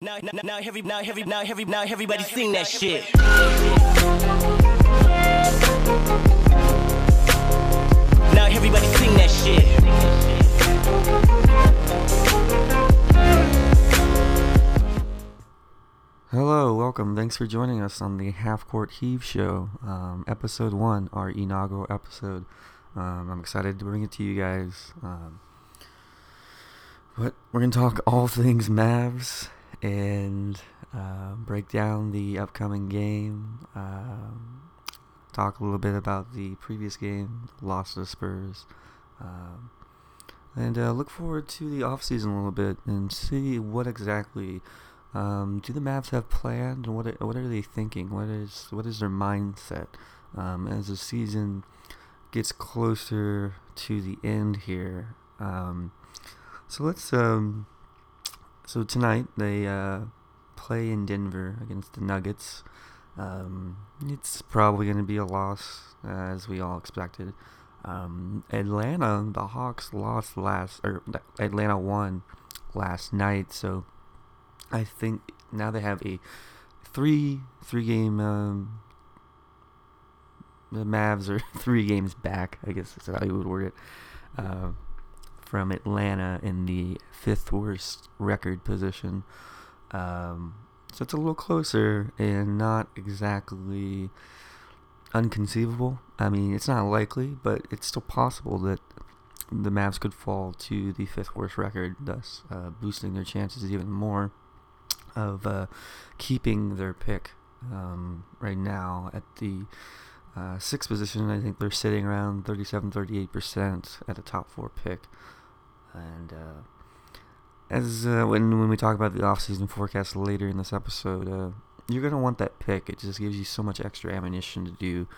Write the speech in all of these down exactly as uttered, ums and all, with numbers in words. Now, now, now, every, now, every, now, every, now, everybody sing that shit. Now, everybody sing that shit. Hello, welcome. Thanks for joining us on the Half Court Heave Show, um, episode one, our inaugural episode. Um, I'm excited to bring it to you guys. Um, but we're gonna talk all things Mavs. And uh, break down the upcoming game, um, talk a little bit about the previous game, loss to the Spurs, um, and uh, look forward to the offseason a little bit and see what exactly um, do the Mavs have planned and what are, what are they thinking, what is what is their mindset um, as the season gets closer to the end here. Um, so let's... Um, So tonight, they uh, play in Denver against the Nuggets. Um, it's probably going to be a loss, uh, as we all expected. Um, Atlanta, the Hawks lost last, or Atlanta won last night. So I think now they have a three, three game, um, the Mavs are three games back, I guess that's how you would word it. Uh, from Atlanta in the fifth worst record position. Um, so it's a little closer and not exactly unconceivable. I mean, it's not likely, but it's still possible that the Mavs could fall to the fifth worst record, thus uh, boosting their chances even more of uh, keeping their pick um, right now at the uh, sixth position. I think they're sitting around thirty-seven, thirty-eight percent at a top four pick. And uh, as uh, when when we talk about the offseason forecast later in this episode, uh, you're going to want that pick. It just gives you so much extra ammunition to do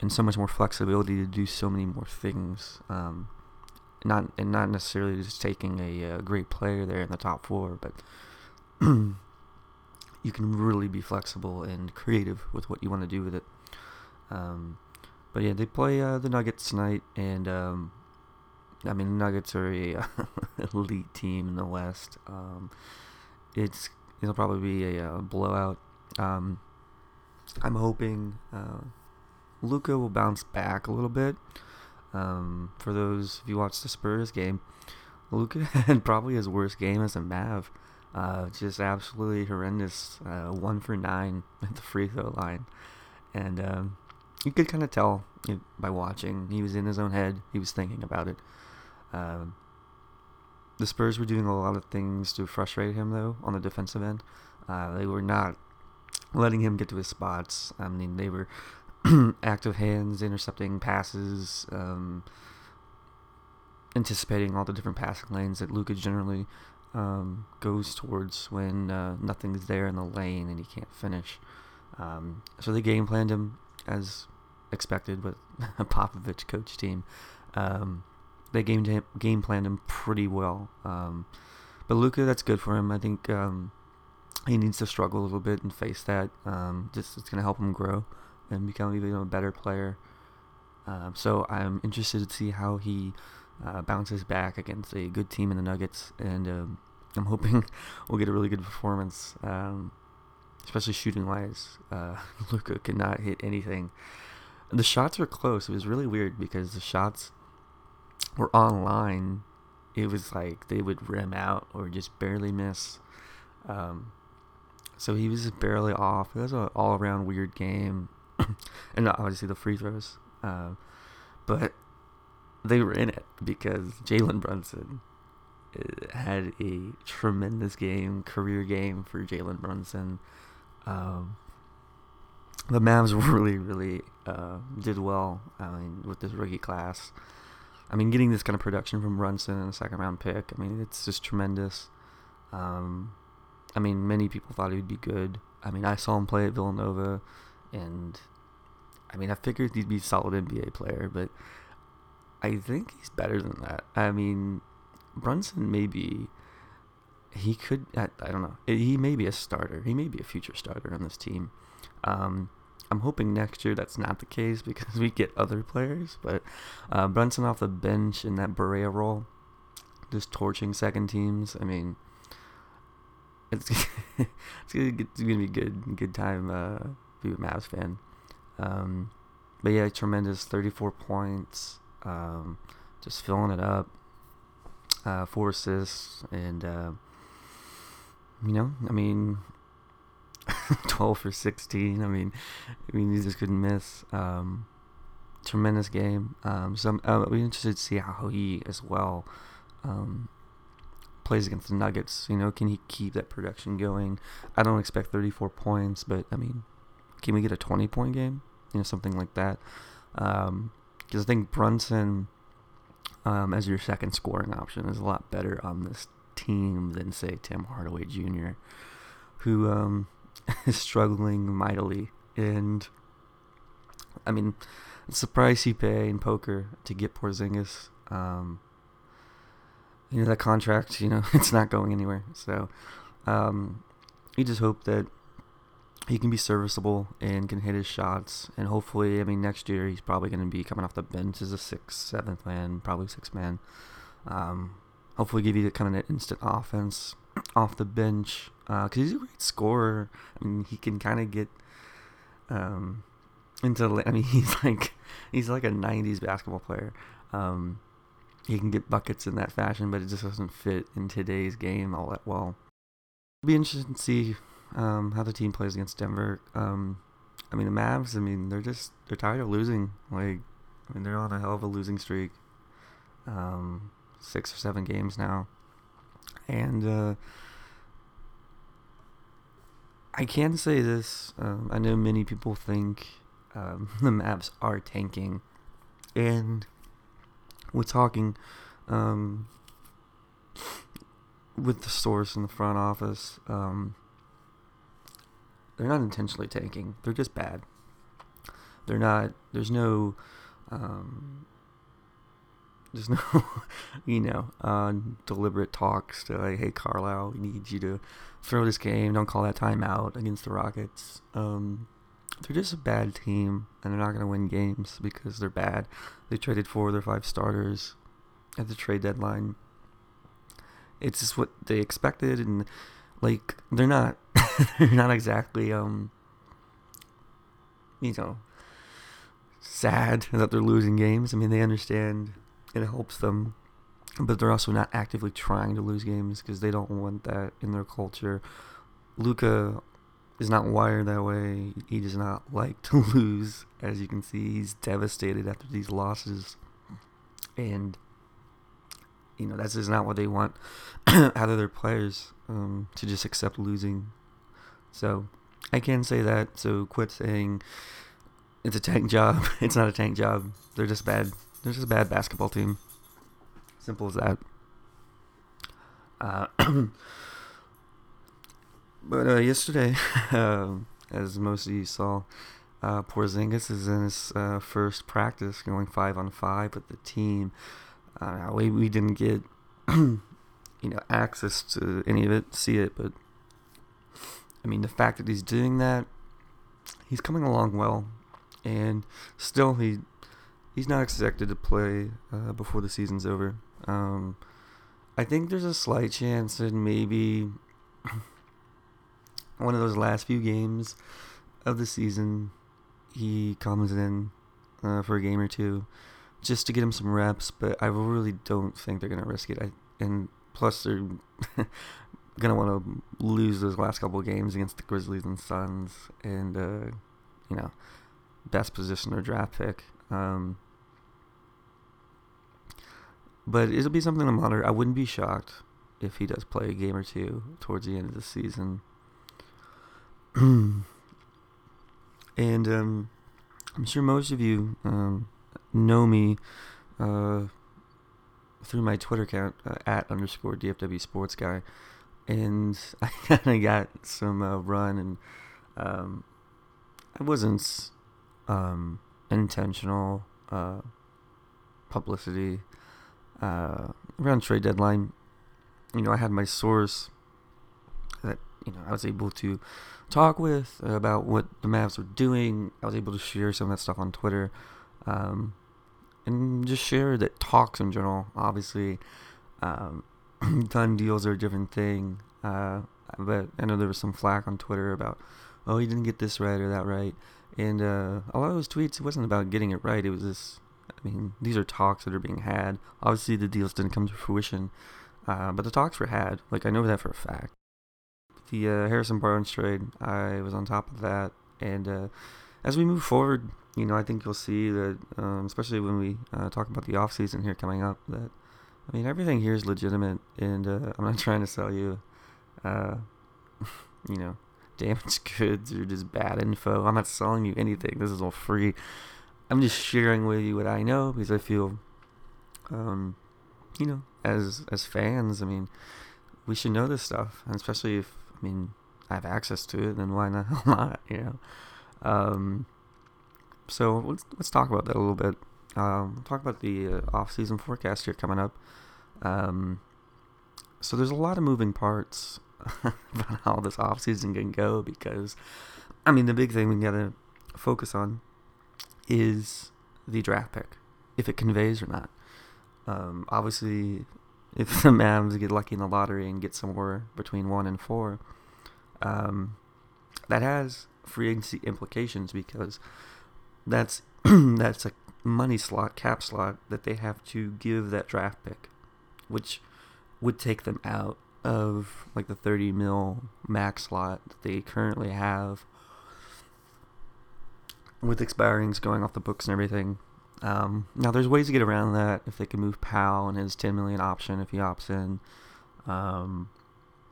and so much more flexibility to do so many more things. Um, not And not necessarily just taking a, a great player there in the top four, but you can really be flexible and creative with what you want to do with it. Um, but yeah, they play uh, the Nuggets tonight, and... Um, I mean, the Nuggets are a uh, elite team in the West. Um, it's it'll probably be a, a blowout. Um, I'm hoping uh, Luka will bounce back a little bit. Um, for those if you watched the Spurs game, Luka had probably his worst game as a Mav. Uh, just absolutely horrendous. Uh, one for nine at the free throw line, and um, you could kind of tell it, by watching. He was in his own head. He was thinking about it. Um, the Spurs were doing a lot of things to frustrate him, though, on the defensive end. Uh, they were not letting him get to his spots. I mean, they were active hands, intercepting passes, um, anticipating all the different passing lanes that Luka generally um, goes towards when uh, nothing's there in the lane and he can't finish. Um, so they game planned him as expected with a Popovich coach team. Um, They game game planned him pretty well, um, but Luka, that's good for him. I think um, he needs to struggle a little bit and face that. Um, just it's gonna help him grow and become even a better player. Um, so I'm interested to see how he uh, bounces back against a good team in the Nuggets, and um, I'm hoping we'll get a really good performance, um, especially shooting wise. Uh, Luka could not hit anything. The shots were close. It was really weird because the shots were online. It was like they would rim out or just barely miss. Um, so he was barely off. It was an all-around weird game, and obviously the free throws. Uh, but they were in it because Jalen Brunson had a tremendous game, career game for Jalen Brunson. Um, the Mavs really, really uh, did well. I mean, with this rookie class. I mean, getting this kind of production from Brunson and a second-round pick, I mean, it's just tremendous. Um, I mean, many people thought he would be good. I mean, I saw him play at Villanova, and, I mean, I figured he'd be a solid N B A player, but I think he's better than that. I mean, Brunson may be, he could, I, I don't know, he may be a starter. He may be a future starter on this team. Um I'm hoping next year that's not the case because we get other players, but uh, Brunson off the bench in that Barea role, just torching second teams. I mean, It's it's gonna get, it's gonna be good good time uh, being a Mavs fan. Um, but yeah, tremendous, thirty-four points, um, just filling it up, uh, four assists, and uh, you know, I mean, twelve for sixteen. I mean, I mean, you just couldn't miss. Um, tremendous game. Um, so I'm uh, interested to see how he as well. Um, plays against the Nuggets, you know, can he keep that production going? I don't expect thirty-four points, but I mean, can we get a twenty-point game? You know, something like that. Um, because I think Brunson, um, as your second scoring option, is a lot better on this team than say Tim Hardaway Junior, who um is struggling mightily. And I mean, it's the price you pay in poker to get Porzingis. Um. You know, that contract, you know, it's not going anywhere. So, um, you just hope that he can be serviceable and can hit his shots. And hopefully, I mean, next year he's probably going to be coming off the bench as a sixth, seventh man, probably sixth man. Um, hopefully give you kind of an instant offense off the bench. Uh, because he's a great scorer. I mean, he can kind of get, um, into, I mean, he's like, he's like a nineties basketball player. Um, He can get buckets in that fashion, but it just doesn't fit in today's game all that well. It'll be interesting to see um, how the team plays against Denver. Um, I mean, the Mavs, I mean, they're just, they're tired of losing. Like, I mean, they're on a hell of a losing streak. Um, six or seven games now. And uh, I can say this. Um, I know many people think um, the Mavs are tanking. And... We're talking um, with the source in the front office. Um, they're not intentionally tanking. They're just bad. They're not. There's no. Um, there's no, you know, uh, deliberate talks to like, hey, Carlisle, we need you to throw this game. Don't call that timeout against the Rockets. Um, They're just a bad team, and they're not going to win games because they're bad. They traded four of their five starters at the trade deadline. It's just what they expected, and like they're not, they're not exactly, um, you know, sad that they're losing games. I mean, they understand it helps them, but they're also not actively trying to lose games because they don't want that in their culture. Luka is not wired that way. He does not like to lose. As you can see, he's devastated after these losses. And, you know, that's just not what they want out of their players, um, to just accept losing. So, I can say that. So, quit saying it's a tank job. It's not a tank job. They're just bad. They're just a bad basketball team. Simple as that. Uh... But uh, yesterday, uh, as most of you saw, uh, Porzingis is in his uh, first practice, going five on five with the team. Uh, we we didn't get, you know, access to any of it, see it, but I mean the fact that he's doing that, he's coming along well, and still he he's not expected to play uh, before the season's over. Um, I think there's a slight chance that maybe. One of those last few games of the season, he comes in uh, for a game or two just to get him some reps, but I really don't think they're going to risk it. I, and plus, they're going to want to lose those last couple of games against the Grizzlies and Suns and, uh, you know, best position or draft pick. Um, but it'll be something to monitor. I wouldn't be shocked if he does play a game or two towards the end of the season. and um, I'm sure most of you um, know me uh, through my Twitter account uh, at underscore D F W Sports Guy, and I kind of got some uh, run, and um, I wasn't um, intentional uh, publicity uh, around trade deadline. You know, I had my source that. You know, I was able to talk with about what the Mavs were doing. I was able to share some of that stuff on Twitter, um, and just share that talks in general. Obviously, um, done deals are a different thing. Uh, but I know there was some flack on Twitter about, oh, he didn't get this right or that right. And uh, a lot of those tweets, it wasn't about getting it right. It was this, I mean, these are talks that are being had. Obviously, the deals didn't come to fruition, uh, but the talks were had. Like, I know that for a fact. The uh, Harrison Barnes trade, I was on top of that. And uh, as we move forward, you know, I think you'll see that, um, especially when we uh, talk about the offseason here coming up, that, I mean, everything here is legitimate. And uh, I'm not trying to sell you, uh, you know, damaged goods or just bad info. I'm not selling you anything. This is all free. I'm just sharing with you what I know because I feel, um, you know, as as fans, I mean, we should know this stuff. And especially if, I mean, I have access to it, then why the hell not, you know? Um, so let's, let's talk about that a little bit. Um, we'll talk about the uh, off-season forecast here coming up. Um, so there's a lot of moving parts about how this off-season can go because, I mean, the big thing we got to focus on is the draft pick, if it conveys or not. Um, obviously, if the Mavs get lucky in the lottery and get somewhere between one and four, um, that has free agency implications because that's that's a money slot, cap slot, that they have to give that draft pick, which would take them out of like the thirty mil max slot that they currently have, with expirings going off the books and everything. Um, now, there's ways to get around that if they can move Powell and his ten million dollars option if he opts in. Um,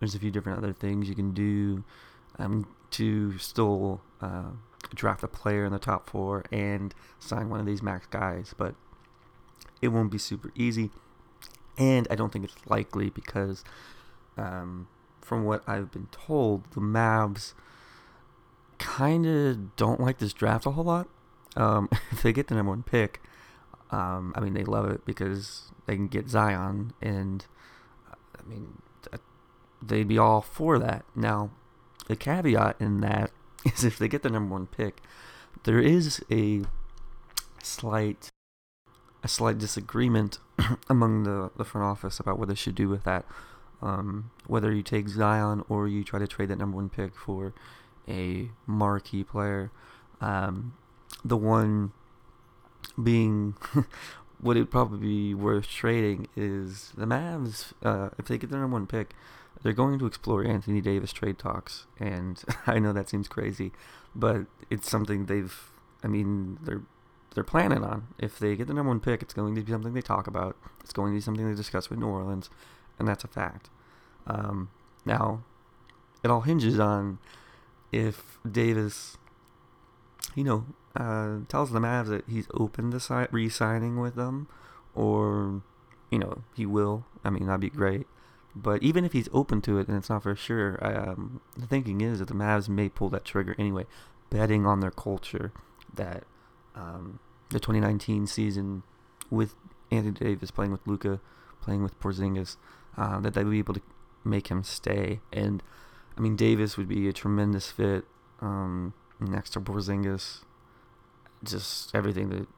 there's a few different other things you can do um, to still uh, draft a player in the top four and sign one of these max guys, but it won't be super easy. And I don't think it's likely because um, from what I've been told, the Mavs kind of don't like this draft a whole lot. Um, if they get the number one pick, um, I mean, they love it because they can get Zion, and uh, I mean, th- they'd be all for that. Now, the caveat in that is if they get the number one pick, there is a slight, a slight disagreement among the, the front office about what they should do with that. Um, whether you take Zion or you try to trade that number one pick for a marquee player, um, the one being what it would probably be worth trading is the Mavs. Uh, if they get their number one pick, they're going to explore Anthony Davis trade talks, and I know that seems crazy, but it's something they've, I mean, they're they're planning on. If they get the number one pick, it's going to be something they talk about. It's going to be something they discuss with New Orleans, and that's a fact. Um, now, it all hinges on if Davis, you know, uh, tells the Mavs that he's open to si- re-signing with them, or, you know, he will. I mean, that'd be great. But even if he's open to it and it's not for sure, um, the thinking is that the Mavs may pull that trigger anyway, betting on their culture that um, the twenty nineteen season with Anthony Davis playing with Luka, playing with Porzingis, uh, that they'll be able to make him stay. And I mean, Davis would be a tremendous fit um, next to Porzingis. Just everything that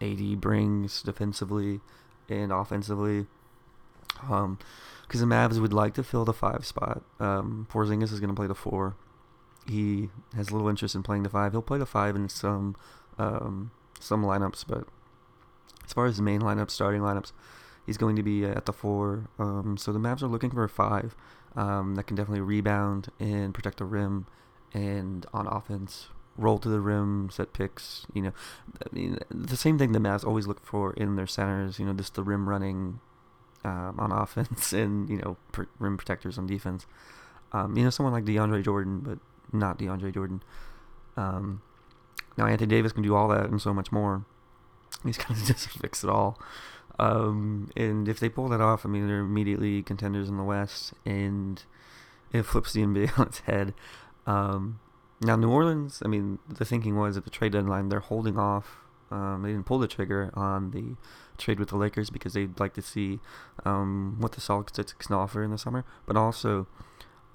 A D brings defensively and offensively. Um, because the Mavs would like to fill the five spot. Um, Porzingis is going to play the four. He has little interest in playing the five. He'll play the five in some um, some lineups, but as far as the main lineup, starting lineups, he's going to be at the four. Um, so the Mavs are looking for a five. Um, that can definitely rebound and protect the rim, and on offense, roll to the rim, set picks. You know, I mean, the same thing the Mavs always look for in their centers. You know, just the rim running um, on offense, and you know, per- rim protectors on defense. Um, you know, someone like DeAndre Jordan, but not DeAndre Jordan. Um, now Anthony Davis can do all that and so much more. He's kind of just fix it all. Um, and if they pull that off, I mean, they're immediately contenders in the West, and it flips the N B A on its head. Um, now, New Orleans, I mean, the thinking was at the trade deadline, they're holding off. Um, they didn't pull the trigger on the trade with the Lakers because they'd like to see um, what the Celtics can offer in the summer. But also,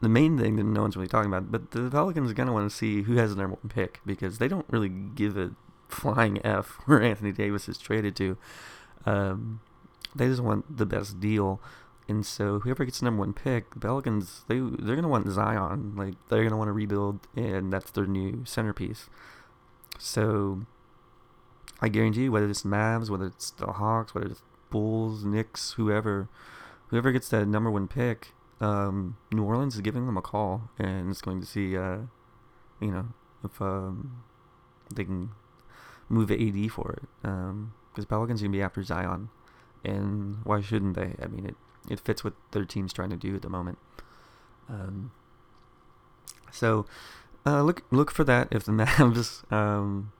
the main thing that no one's really talking about, but the Pelicans are going to want to see who has their number one pick because they don't really give a flying F where Anthony Davis is traded to. Um, they just want the best deal, And so whoever gets the number one pick, the Pelicans, they, they're going to want Zion. Like, they're going to want to rebuild, and that's their new centerpiece. So I guarantee you, whether it's Mavs, whether it's the Hawks, whether it's Bulls, Knicks, whoever, whoever gets that number one pick, um, New Orleans is giving them a call, and it's going to see, uh, you know, if um, they can move A D for it. Because um, Pelicans are going to be after Zion, and why shouldn't they? I mean, it, it fits what their team's trying to do at the moment. Um, so uh, look look for that if the Mavs um,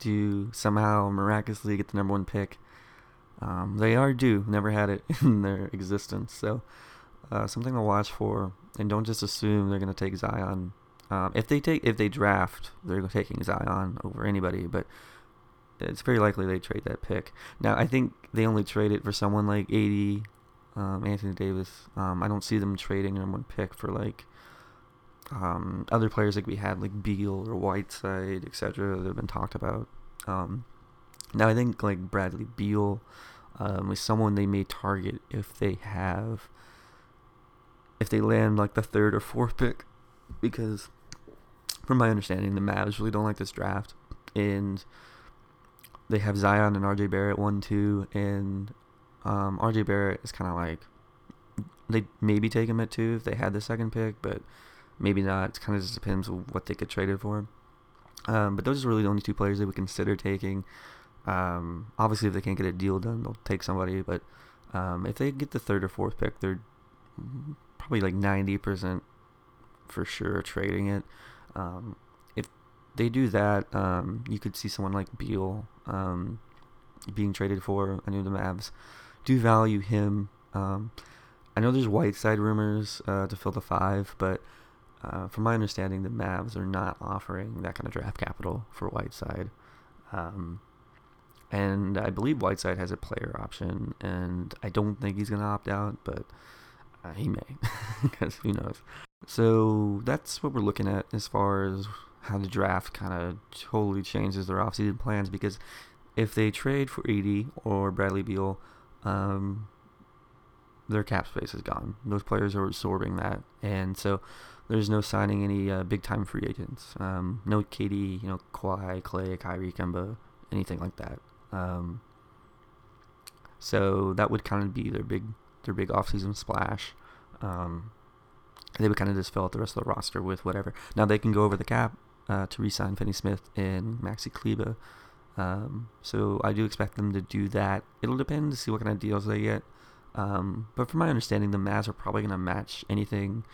do somehow miraculously get the number one pick. Um, they are due, never had it in their existence. So uh, something to watch for, and don't just assume they're going to take Zion. Um, if they take, if they draft, they're taking Zion over anybody, but it's very likely they trade that pick. Now, I think they only trade it for someone like A D, um, Anthony Davis. Um, I don't see them trading number one pick for like um, other players like we had, like Beal or Whiteside, et cetera. That have been talked about. Um, now, I think like Bradley Beal um, is someone they may target if they have, if they land like the third or fourth pick, because from my understanding, the Mavs really don't like this draft, and they have Zion and R J Barrett one two, and um, R J Barrett is kind of like, they maybe take him at two if they had the second pick, but maybe not. It kind of just depends on what they could trade it for. Um, but those are really the only two players they would consider taking. Um, obviously, if they can't get a deal done, they'll take somebody, but um, if they get the third or fourth pick, they're probably like ninety percent for sure trading it. Um, if they do that, um, you could see someone like Beal um, being traded for. I know the Mavs do value him. Um, I know there's Whiteside rumors uh, to fill the five, but uh, from my understanding, the Mavs are not offering that kind of draft capital for Whiteside. Um, and I believe Whiteside has a player option, and I don't think he's going to opt out, but uh, he may, because who knows. So that's what we're looking at as far as how the draft kind of totally changes their offseason plans, because if they trade for A D or Bradley Beal, um, their cap space is gone. Those players are absorbing that, and so there's no signing any uh, big-time free agents. Um, no K D, you know, Kawhi, Clay, Kyrie, Kemba, anything like that. Um, so that would kind of be their big, their big offseason splash. Um, They would kind of just fill out the rest of the roster with whatever. Now, they can go over the cap uh, to re-sign Finney-Smith and Maxi Kleba. Um, so I do expect them to do that. It'll depend to see what kind of deals they get. Um, but from my understanding, the Mavs are probably going to match anything,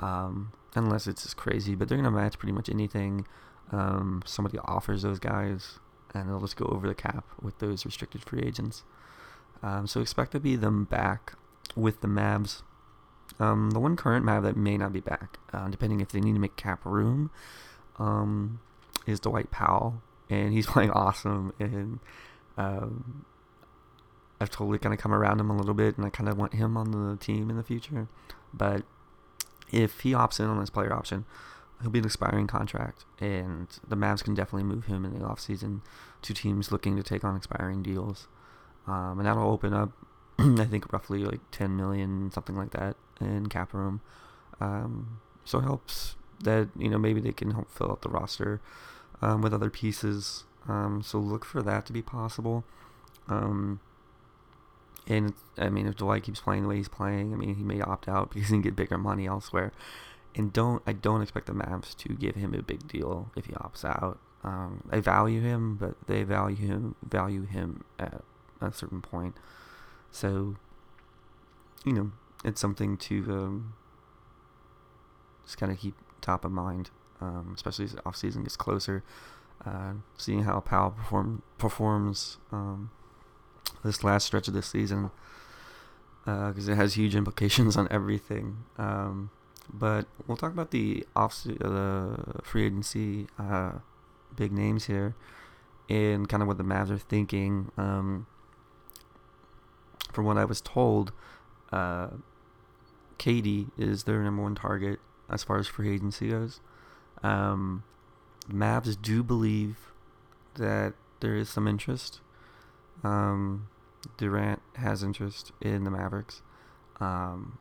um, unless it's just crazy. But they're going to match pretty much anything um, somebody offers those guys, and they'll just go over the cap with those restricted free agents. Um, so expect to be them back with the Mavs. Um, the one current Mav that may not be back, uh, depending if they need to make cap room, um, is Dwight Powell, and he's playing awesome, and um, I've totally kind of come around him a little bit, and I kind of want him on the team in the future. But if he opts in on his player option, he'll be an expiring contract, and the Mavs can definitely move him in the offseason to teams looking to take on expiring deals, um, and that'll open up, I think, roughly like ten million, something like that, in cap room. Um, so it helps that, you know, maybe they can help fill out the roster um, with other pieces. Um, so look for that to be possible. Um, and, I mean, if Dwight keeps playing the way he's playing, I mean, he may opt out because he can get bigger money elsewhere. And don't I don't expect the Mavs to give him a big deal if he opts out. Um, I value him, but they value him, value him at a certain point. So, you know, it's something to um, just kind of keep top of mind, um, especially as the offseason gets closer. Uh, seeing how Powell perform, performs um, this last stretch of this season, because uh, it has huge implications on everything. Um, but we'll talk about the off the free agency uh, big names here and kind of what the Mavs are thinking. Um, from what I was told, Uh, K D is their number one target as far as free agency goes. Um, Mavs do believe that there is some interest. Um, Durant has interest in the Mavericks. Um,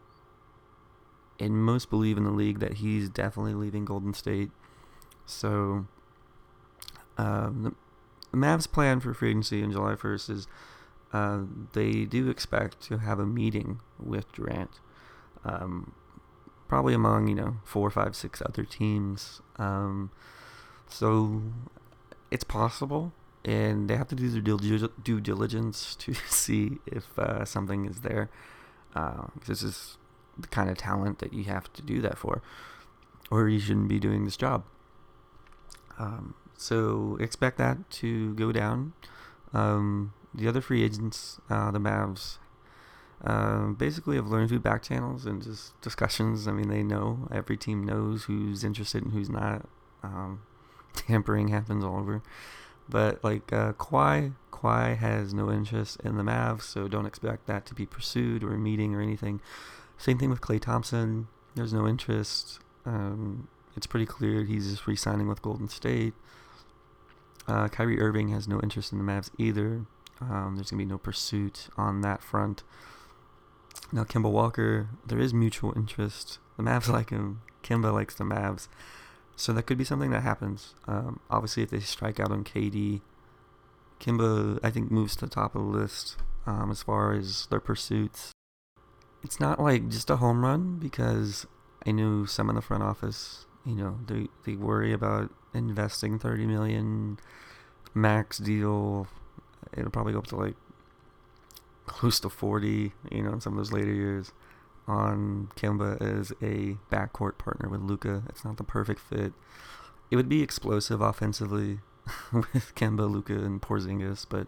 and most believe in the league that he's definitely leaving Golden State. So um, the, the Mavs' plan for free agency on July first is uh, they do expect to have a meeting with Durant, um, probably among, you know, four, five, six other teams. Um, so it's possible, and they have to do their due, due diligence to see if uh, something is there. Uh, this is the kind of talent that you have to do that for, or you shouldn't be doing this job. Um, so expect that to go down. Um, the other free agents, uh, the Mavs, uh, basically have learned through back channels and just discussions. I mean, they know, every team knows who's interested and who's not. Um, tampering happens all over. But like uh, Kawhi, Kawhi has no interest in the Mavs, so don't expect that to be pursued or a meeting or anything. Same thing with Klay Thompson. There's no interest. Um, it's pretty clear he's just re-signing with Golden State. Uh, Kyrie Irving has no interest in the Mavs either. Um, there's going to be no pursuit on that front. Now Kemba Walker, there is mutual interest. The Mavs like him. Kemba likes the Mavs. So that could be something that happens. Um, obviously, if they strike out on K D, Kemba, I think, moves to the top of the list um, as far as their pursuits. It's not like just a home run, because I know some in the front office, you know, they they worry about investing thirty million dollars max deal. It'll probably go up to like close to forty, you know, in some of those later years. On Kemba as a backcourt partner with Luka. It's not the perfect fit. It would be explosive offensively with Kemba, Luka, and Porzingis, but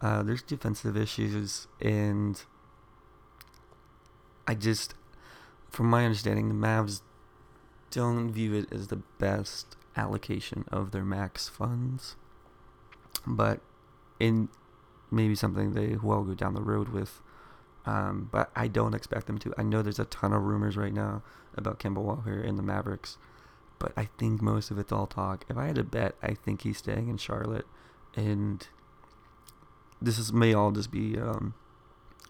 uh, there's defensive issues, and I just, from my understanding, the Mavs don't view it as the best allocation of their max funds, but in maybe something they will go down the road with. Um, but I don't expect them to. I know there's a ton of rumors right now about Kemba Walker and the Mavericks, but I think most of it's all talk. If I had to bet, I think he's staying in Charlotte, and this is, may all just be, um,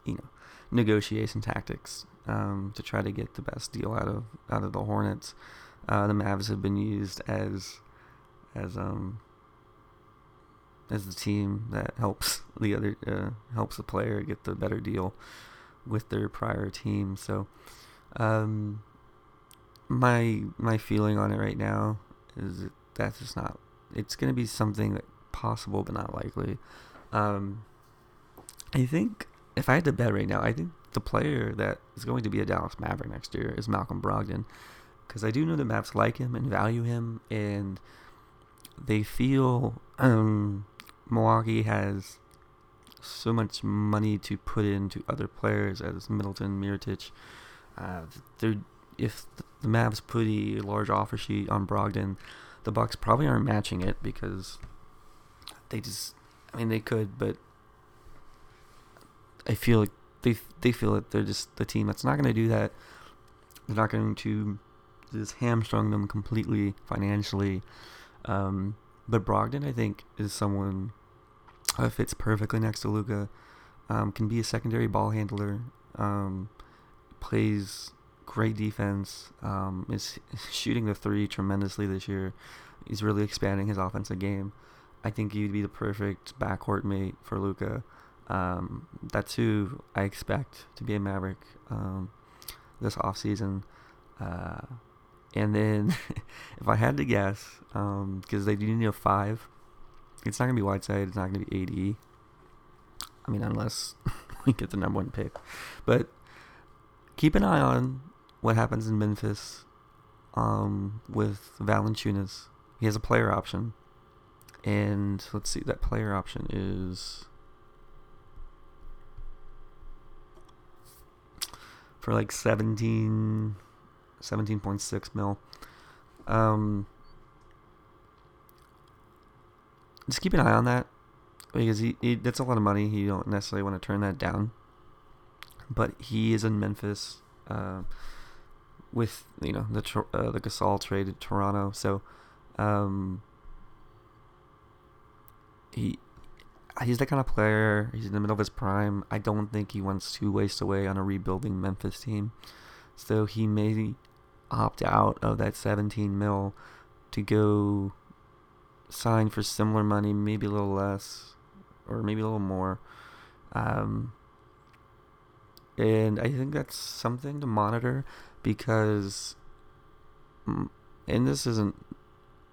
you know, negotiation tactics um, to try to get the best deal out of out of the Hornets. Uh, the Mavs have been used as as um as the team that helps the other uh, helps the player get the better deal with their prior team. So um, my my feeling on it right now is that that's just not, it's going to be something that possible but not likely. Um, I think if I had to bet right now, I think the player that is going to be a Dallas Maverick next year is Malcolm Brogdon, because I do know the Mavs like him and value him, and they feel um, Milwaukee has so much money to put into other players as Middleton, Mirotic. Uh, if the Mavs put a large offer sheet on Brogdon, the Bucks probably aren't matching it, because they just, I mean, they could, but I feel like they they feel that they're just the team that's not going to do that. They're not going to just hamstring them completely financially. Um, but Brogdon, I think, is someone who fits perfectly next to Luka, um, can be a secondary ball handler, um, plays great defense, um, is, is shooting the three tremendously this year. He's really expanding his offensive game. I think he'd be the perfect backcourt mate for Luka. Um, that's who I expect to be a Maverick, um, this offseason. Uh, And then, if I had to guess, because um, they do need a five, it's not going to be Whiteside, it's not going to be A D. I mean, unless we get the number one pick. But keep an eye on what happens in Memphis um, with Valanciunas. He has a player option. And let's see, that player option is for like seventeen... seventeen point six mil. Um, just keep an eye on that, because he, he that's a lot of money. You don't necessarily want to turn that down. But he is in Memphis uh, with, you know, the uh, the Gasol trade at Toronto. So um, he he's the kind of player, he's in the middle of his prime. I don't think he wants to waste away on a rebuilding Memphis team. So he may opt out of that seventeen mil to go sign for similar money, maybe a little less, or maybe a little more. Um, and I think that's something to monitor, because, and this isn't,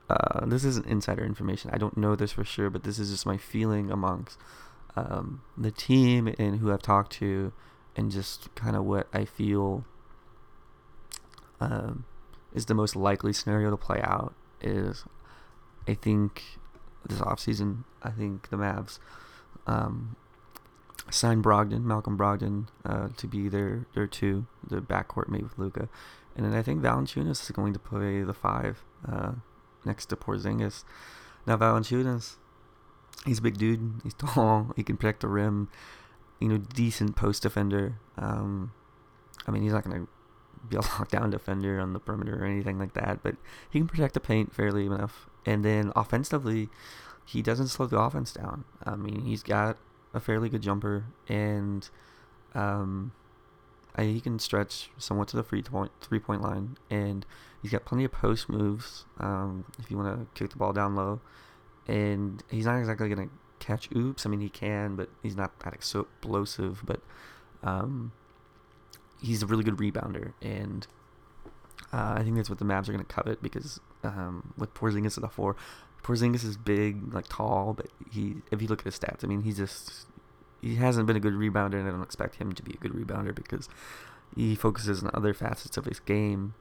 uh, this isn't insider information. I don't know this for sure, but this is just my feeling amongst um, the team and who I've talked to, and just kind of what I feel um, is the most likely scenario to play out is, I think this offseason, I think the Mavs um, signed Brogdon, Malcolm Brogdon, uh, to be their, their two, their backcourt mate with Luka. And then I think Valanciunas is going to play the five uh, next to Porzingis. Now, Valanciunas, he's a big dude. He's tall. He can protect the rim. You know, decent post defender. Um, I mean, he's not going to be a lockdown defender on the perimeter or anything like that, but he can protect the paint fairly enough. And then offensively, he doesn't slow the offense down. I mean, he's got a fairly good jumper, and um, I, he can stretch somewhat to the free point, three-point line, and he's got plenty of post moves um, if you want to kick the ball down low. And he's not exactly going to catch oops. I mean, he can, but he's not that explosive. But um, he's a really good rebounder, and uh, I think that's what the Mavs are going to covet, because Um, with Porzingis at the four, Porzingis is big, like tall, but he, if you look at his stats, I mean, he just, he hasn't been a good rebounder, and I don't expect him to be a good rebounder because he focuses on other facets of his game.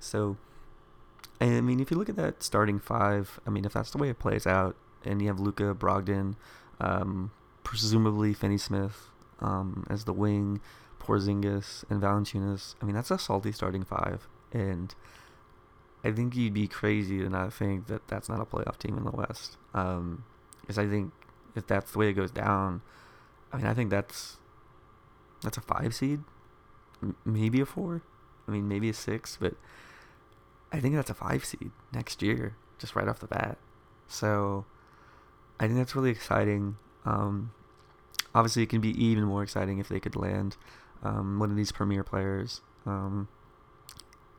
So, I mean, if you look at that starting five, I mean, if that's the way it plays out, and you have Luka, Brogdon, um, presumably Finney-Smith um, as the wing, Porzingis, and Valanciunas, I mean, that's a salty starting five, and I think you'd be crazy to not think that that's not a playoff team in the West. Um, because I think if that's the way it goes down, I mean, I think that's that's a five seed, M- maybe a four. I mean, maybe a six, but I think that's a five seed next year, just right off the bat. So I think that's really exciting. Um, obviously, it can be even more exciting if they could land um, one of these premier players. Um,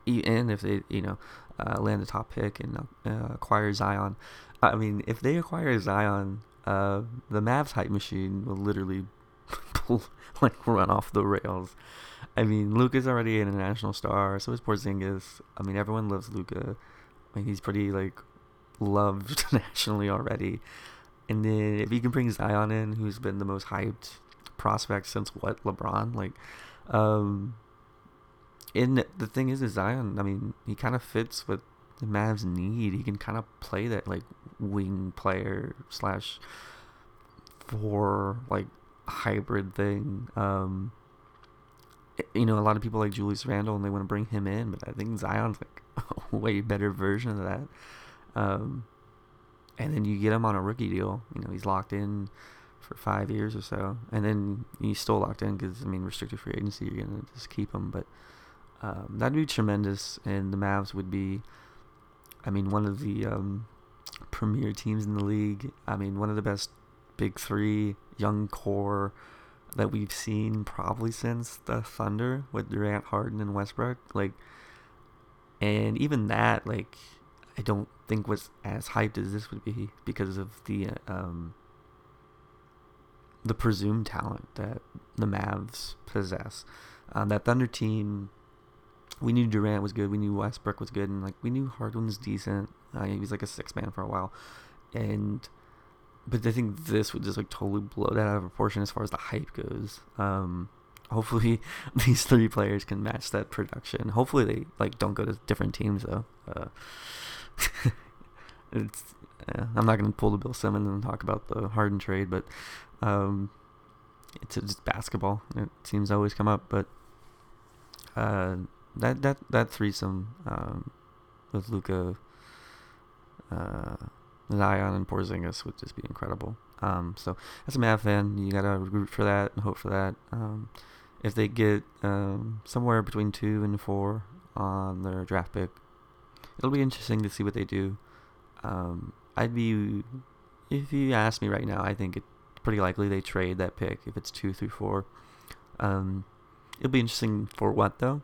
and if they, you know, uh, land the top pick and uh, acquire Zion. I mean, if they acquire Zion, uh, the Mavs hype machine will literally like run off the rails. I mean, Luka's already an international star, so is Porzingis. I mean, everyone loves Luka. I mean, he's pretty like loved nationally already. And then if you can bring Zion in, who's been the most hyped prospect since what, LeBron? Like, um... And the thing is, is Zion, I mean, he kind of fits what the Mavs need. He can kind of play that, like, wing player slash four, like, hybrid thing. Um, you know, a lot of people like Julius Randle, and they want to bring him in, but I think Zion's, like, a way better version of that. Um, and then you get him on a rookie deal. You know, he's locked in for five years or so. And then he's still locked in because, I mean, restricted free agency, you're going to just keep him, but Um, that'd be tremendous, and the Mavs would be, I mean, one of the um, premier teams in the league. I mean, one of the best big three, young core that we've seen probably since the Thunder with Durant, Harden, and Westbrook. Like, and even that, like, I don't think was as hyped as this would be because of the um, the presumed talent that the Mavs possess. Um, that Thunder team, we knew Durant was good, we knew Westbrook was good, and, like, we knew Harden was decent. Uh, he was, like, a six-man for a while. And, but I think this would just, like, totally blow that out of proportion as far as the hype goes. Um, hopefully these three players can match that production. Hopefully they, like, don't go to different teams, though. Uh, it's, uh, I'm not going to pull the Bill Simmons and talk about the Harden trade, but um, it's just basketball. It seems to always come up, but uh That that that threesome um, with Luka, uh, Zion, and Porzingis would just be incredible. Um, so as a Mav fan, you gotta root for that and hope for that. Um, if they get um, somewhere between two and four on their draft pick, it'll be interesting to see what they do. Um, I'd be, if you ask me right now, I think it pretty likely they trade that pick if it's two through four. Um, it'll be interesting for what, though.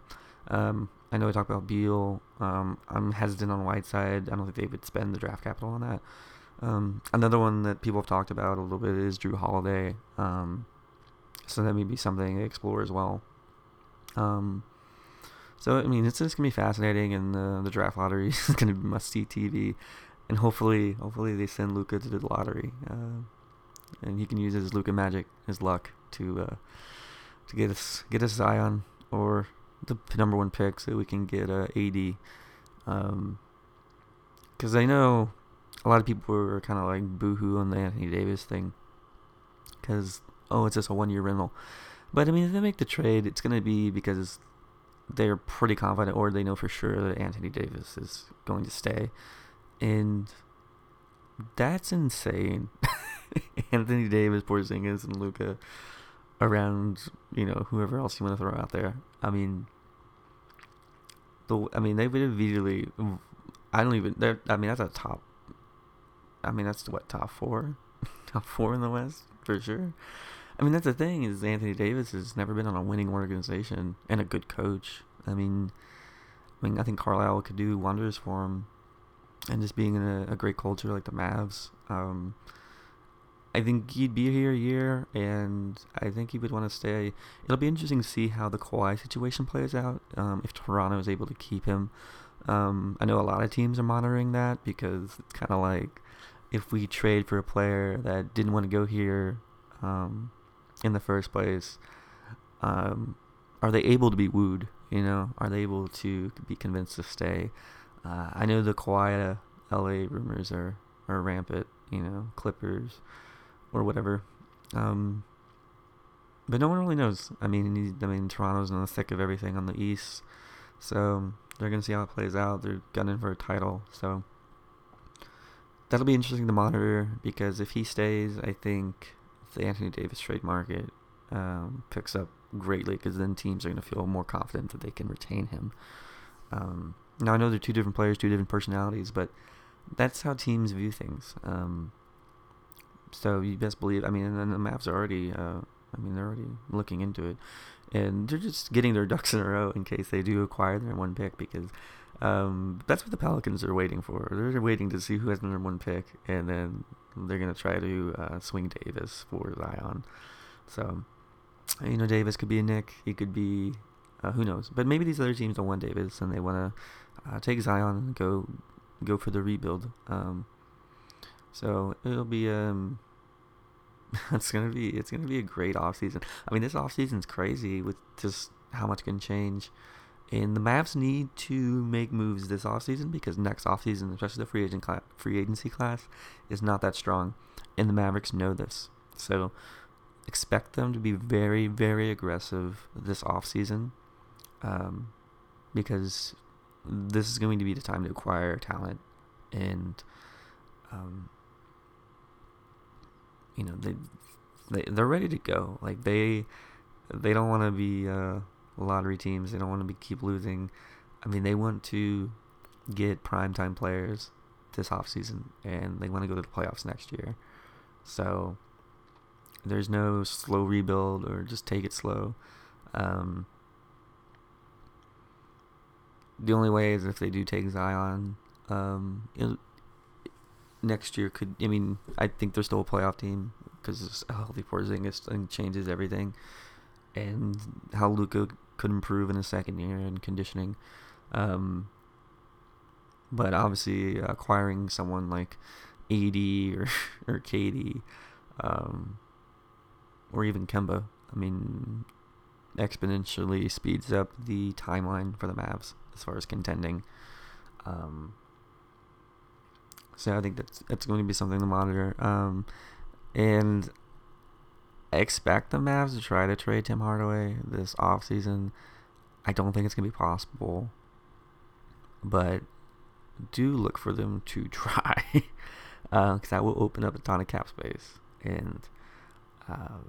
Um, I know we talked about Beal. Um, I'm hesitant on Whiteside. I don't think they would spend the draft capital on that. Um, another one that people have talked about a little bit is Drew Holiday. Um, so that may be something to explore as well. Um, so, I mean, it's just going to be fascinating, and the, the draft lottery is going to be must-see T V. And hopefully hopefully they send Luka to the lottery. Uh, and he can use his Luka magic, his luck, to uh, to get us get us Zion or the number one pick so we can get uh, A D. Um, because I know a lot of people were kind of like boohoo on the Anthony Davis thing. Because, oh, it's just a one-year rental. But, I mean, if they make the trade, it's going to be because they're pretty confident or they know for sure that Anthony Davis is going to stay. And that's insane. Anthony Davis, Porzingis, and Luka around, you know, whoever else you want to throw out there. I mean, the I mean, they would immediately. I don't even. I mean, that's a top. I mean, that's what top four, top four in the West for sure. I mean, that's the thing is Anthony Davis has never been on a winning organization and a good coach. I mean, I mean, I think Carlisle could do wonders for him. And just being in a, a great culture like the Mavs, um, I think he'd be here a year, and I think he would want to stay. It'll be interesting to see how the Kawhi situation plays out, um, if Toronto is able to keep him. Um, I know a lot of teams are monitoring that because it's kind of like if we trade for a player that didn't want to go here um, in the first place, um, are they able to be wooed? You know, are they able to be convinced to stay? Uh, I know the Kawhi L A rumors are, are rampant, you know, Clippers or whatever. Um, but no one really knows. I mean, I mean, Toronto's in the thick of everything on the East. So they're going to see how it plays out. They're gunning for a title. So that'll be interesting to monitor because if he stays, I think the Anthony Davis trade market um, picks up greatly because then teams are going to feel more confident that they can retain him. Um Now, I know they're two different players, two different personalities, but that's how teams view things. Um, so you best believe, I mean, and then the Mavs are already, uh, I mean, they're already looking into it. And they're just getting their ducks in a row in case they do acquire their one pick because um, that's what the Pelicans are waiting for. They're waiting to see who has the number one pick, and then they're going to try to uh, swing Davis for Zion. So, you know, Davis could be a Knick. He could be, uh, who knows. But maybe these other teams don't want Davis, and they want to Uh, take Zion and go go for the rebuild. Um, so it'll be um, it's gonna be it's gonna be a great offseason. I mean, this offseason's crazy with just how much can change. And the Mavs need to make moves this offseason because next offseason, especially the free agent cl- free agency class, is not that strong. And the Mavericks know this, so expect them to be very very aggressive this offseason, um, because this is going to be the time to acquire talent, and um, you know they they they're ready to go. Like they they don't want to be uh, lottery teams. They don't want to be keep losing. I mean, they want to get primetime players this offseason, and they want to go to the playoffs next year. So there's no slow rebuild or just take it slow. Um, The only way is if they do take Zion. Um, it, next year could... I mean, I think they're still a playoff team because a healthy Porzingis thing changes everything. And how Luka could improve in his second year and conditioning. Um, but obviously acquiring someone like A D or, or K D um, or even Kemba, I mean, exponentially speeds up the timeline for the Mavs as far as contending. Um, so I think that's, that's going to be something to monitor. Um, and I expect the Mavs to try to trade Tim Hardaway this offseason. I don't think it's going to be possible, but do look for them to try because uh, that will open up a ton of cap space. And um,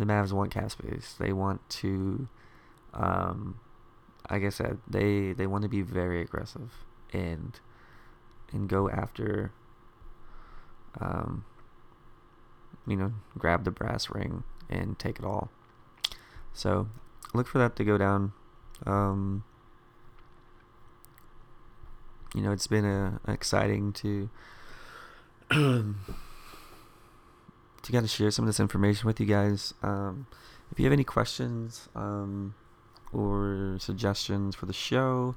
the Mavs want cap space. They want to... Um, like I said, they, they want to be very aggressive and and go after um, you know, grab the brass ring and take it all. So look for that to go down. Um, you know, it's been a, exciting to to kind of share some of this information with you guys. Um, if you have any questions um, or suggestions for the show,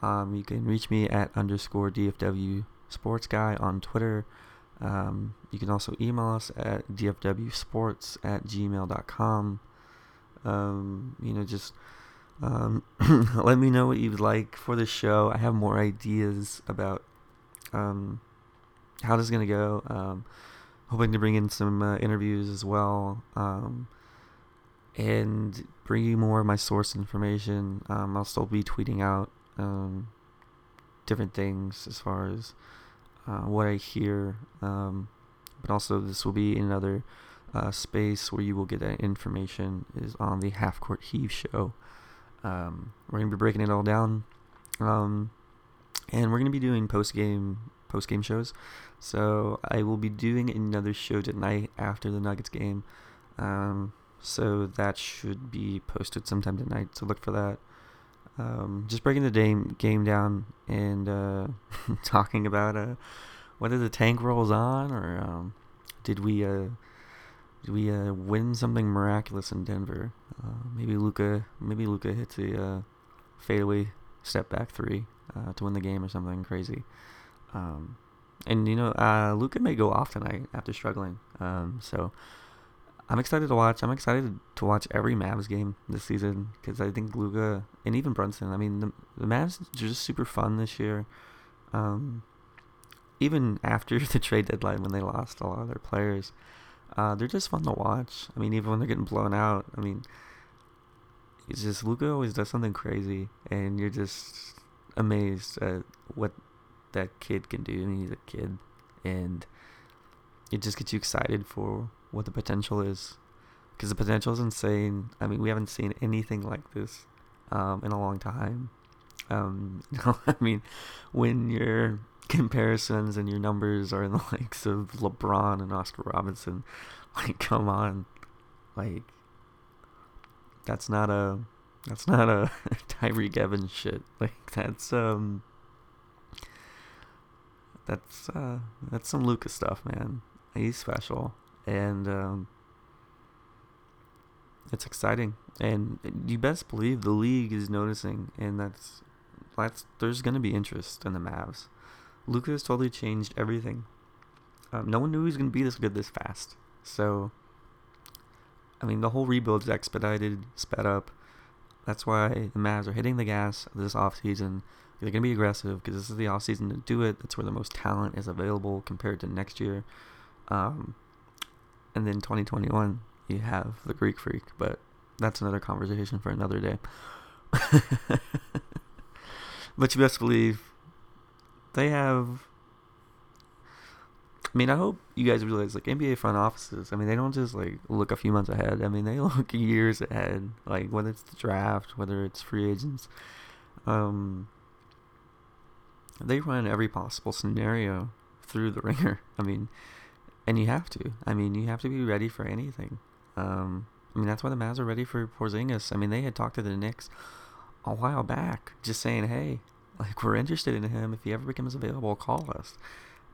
um, you can reach me at underscore D F W Sports Guy on Twitter. Um, you can also email us at dfwsports at gmail dot com. Um, you know, just um, let me know what you'd like for the show. I have more ideas about um, how this is going to go. Um, hoping to bring in some uh, interviews as well, um, and bring you more of my source information. Um, I'll still be tweeting out um, different things as far as Uh, what I hear, um, but also this will be another uh, space where you will get that information, is on the Half Court Heave Show. Um, we're going to be breaking it all down, um, and we're going to be doing post-game, post-game shows, so I will be doing another show tonight after the Nuggets game, um, so that should be posted sometime tonight, so look for that. Um, just breaking the game game down and uh, talking about uh, whether the tank rolls on, or um, did we uh, did we uh, win something miraculous in Denver? Uh, maybe Luka maybe Luka hits a uh, fadeaway step back three uh, to win the game or something crazy. Um, and you know uh, Luka may go off tonight after struggling. Um, so. I'm excited to watch. I'm excited to watch every Mavs game this season, because I think Luka and even Brunson. I mean, the, the Mavs are just super fun this year. Um, even after the trade deadline, when they lost a lot of their players, uh, they're just fun to watch. I mean, even when they're getting blown out, I mean, it's just Luka always does something crazy, and you're just amazed at what that kid can do. I mean, he's a kid, and it just gets you excited for what the potential is, because the potential is insane. I mean, we haven't seen anything like this um, in a long time. Um, I mean, when your comparisons and your numbers are in the likes of LeBron and Oscar Robertson, like, come on, like, that's not a that's not a Tyreek Evans shit. Like, that's um, that's uh, that's some Luka stuff, man. He's special. And um, it's exciting, and you best believe the league is noticing, and that's that's there's going to be interest in the Mavs. Luka has totally changed everything. Um, no one knew he was going to be this good this fast. So, I mean, the whole rebuild is expedited, sped up. That's why the Mavs are hitting the gas this offseason. They're going to be aggressive, because this is the offseason to do it. That's where the most talent is available compared to next year. Um... And then twenty twenty-one, you have the Greek Freak, but that's another conversation for another day. But you best believe they have... I mean, I hope you guys realize, like, N B A front offices, I mean, they don't just, like, look a few months ahead. I mean, they look years ahead, like, whether it's the draft, whether it's free agents. Um, they run every possible scenario through the ringer. I mean... And you have to. I mean, you have to be ready for anything. Um, I mean, that's why the Mavs are ready for Porzingis. I mean, they had talked to the Knicks a while back, just saying, hey, like, we're interested in him. If he ever becomes available, call us.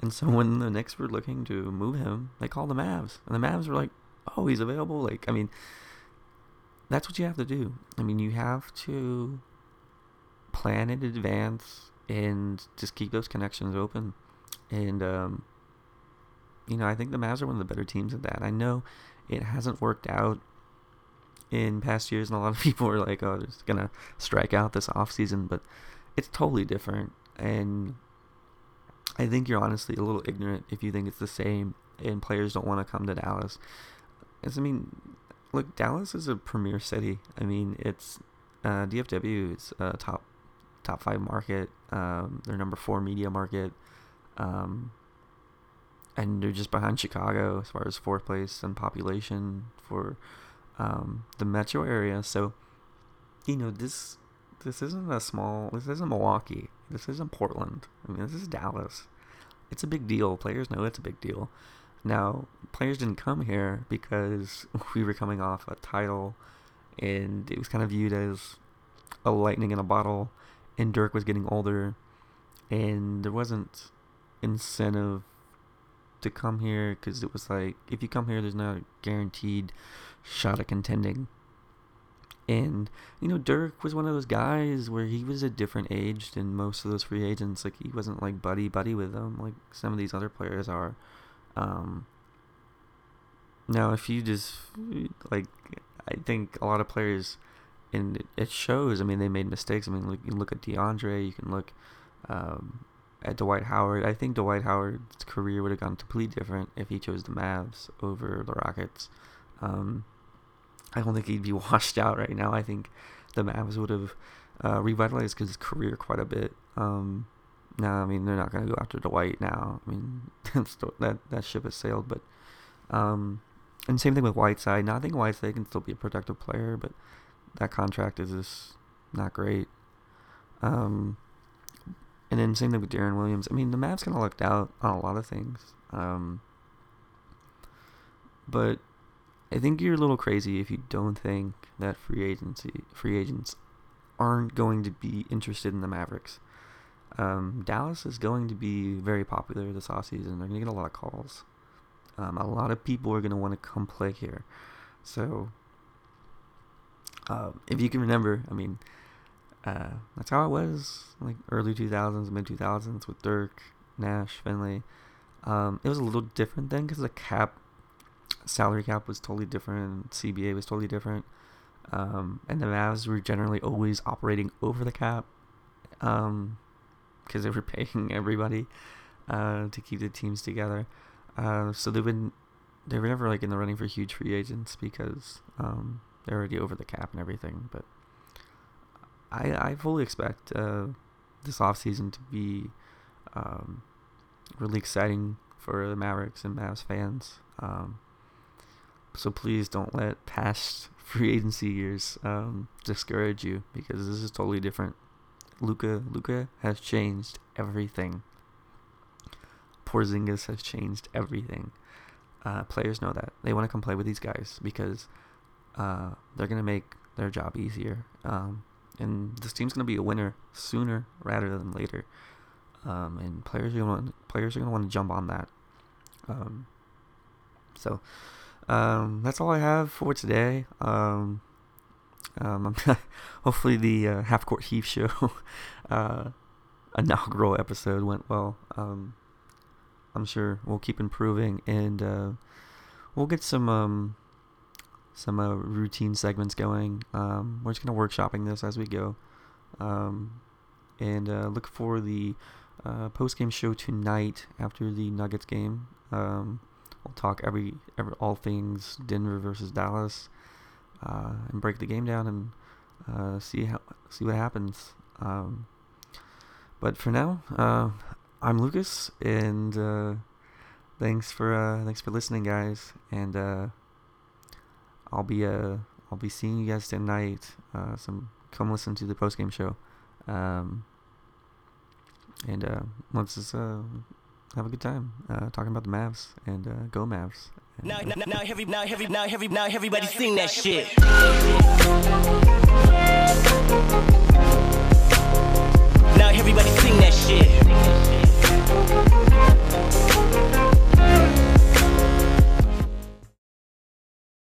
And so when the Knicks were looking to move him, they called the Mavs. And the Mavs were like, oh, he's available? Like, I mean, that's what you have to do. I mean, you have to plan in advance and just keep those connections open. And, um... you know, I think the Mavs are one of the better teams at that. I know it hasn't worked out in past years, and a lot of people are like, oh, they're just going to strike out this offseason, but it's totally different. And I think you're honestly a little ignorant if you think it's the same and players don't want to come to Dallas. As I mean, look, Dallas is a premier city. I mean, it's uh, D F W, it's a uh, top, top five market. Um, they're number four media market. Um... And they're just behind Chicago as far as fourth place in population for um, the metro area. So, you know, this this isn't a small, this isn't Milwaukee. This isn't Portland. I mean, this is Dallas. It's a big deal. Players know it's a big deal. Now, players didn't come here because we were coming off a title, and it was kind of viewed as a lightning in a bottle, and Dirk was getting older, and there wasn't incentive to come here because it was like, if you come here, there's no guaranteed shot at contending. And, you know, Dirk was one of those guys where he was a different age than most of those free agents. Like, he wasn't, like, buddy-buddy with them like some of these other players are. Um, now, if you just, like, I think a lot of players, and it shows, I mean, they made mistakes. I mean, look, you can look at DeAndre, you can look um, at Dwight Howard. I think Dwight Howard's career would have gone completely different if he chose the Mavs over the Rockets. Um I don't think he'd be washed out right now. I think the Mavs would have uh, revitalized his career quite a bit. Um, now, I mean, they're not going to go after Dwight now. I mean, that that ship has sailed. But um, and same thing with Whiteside. Now, I think Whiteside can still be a productive player, but that contract is just not great. Um, and then same thing with Deron Williams. I mean, the Mavs kind of lucked out on a lot of things. Um, but... I think you're a little crazy if you don't think that free agency free agents aren't going to be interested in the Mavericks. Um, Dallas is going to be very popular this offseason. They're going to get a lot of calls. Um, a lot of people are going to want to come play here. So, uh, if you can remember, I mean, uh, that's how it was, like, early two thousands, mid two thousands with Dirk, Nash, Finley. Um, it was a little different then because the cap... salary cap was totally different, C B A was totally different, um, and the Mavs were generally always operating over the cap, um, because they were paying everybody, uh, to keep the teams together, uh, so they wouldn't, they were never, like, in the running for huge free agents, because, um, they're already over the cap and everything. But I, I fully expect, uh, this offseason to be, um, really exciting for the Mavericks and Mavs fans, um, so please don't let past free agency years um, discourage you, because this is totally different. Luka, Luka has changed everything. Porzingis has changed everything. Uh, players know that. They want to come play with these guys because uh, they're going to make their job easier. Um, and this team's going to be a winner sooner rather than later. Um, and players are going to want to jump on that. Um, so... Um, that's all I have for today. Um, um, I'm hopefully the uh, Half Court Heave Show uh, inaugural episode went well. Um, I'm sure we'll keep improving, and uh, we'll get some um, some uh, routine segments going. Um, we're just gonna workshopping this as we go, um, and uh, look for the uh, post game show tonight after the Nuggets game. Um, We'll talk every, every all things Denver versus Dallas, uh, and break the game down and uh, see how see what happens. Um, but for now, uh, I'm Lucas, and uh, thanks for uh, thanks for listening, guys. And uh, I'll be uh, I'll be seeing you guys tonight. Uh, some come listen to the post game show, um, and uh, let's just. Uh, Have a good time uh, talking about the Mavs, and uh, go Mavs. And now, now, now, every, now, every, now, every, now everybody sing that shit.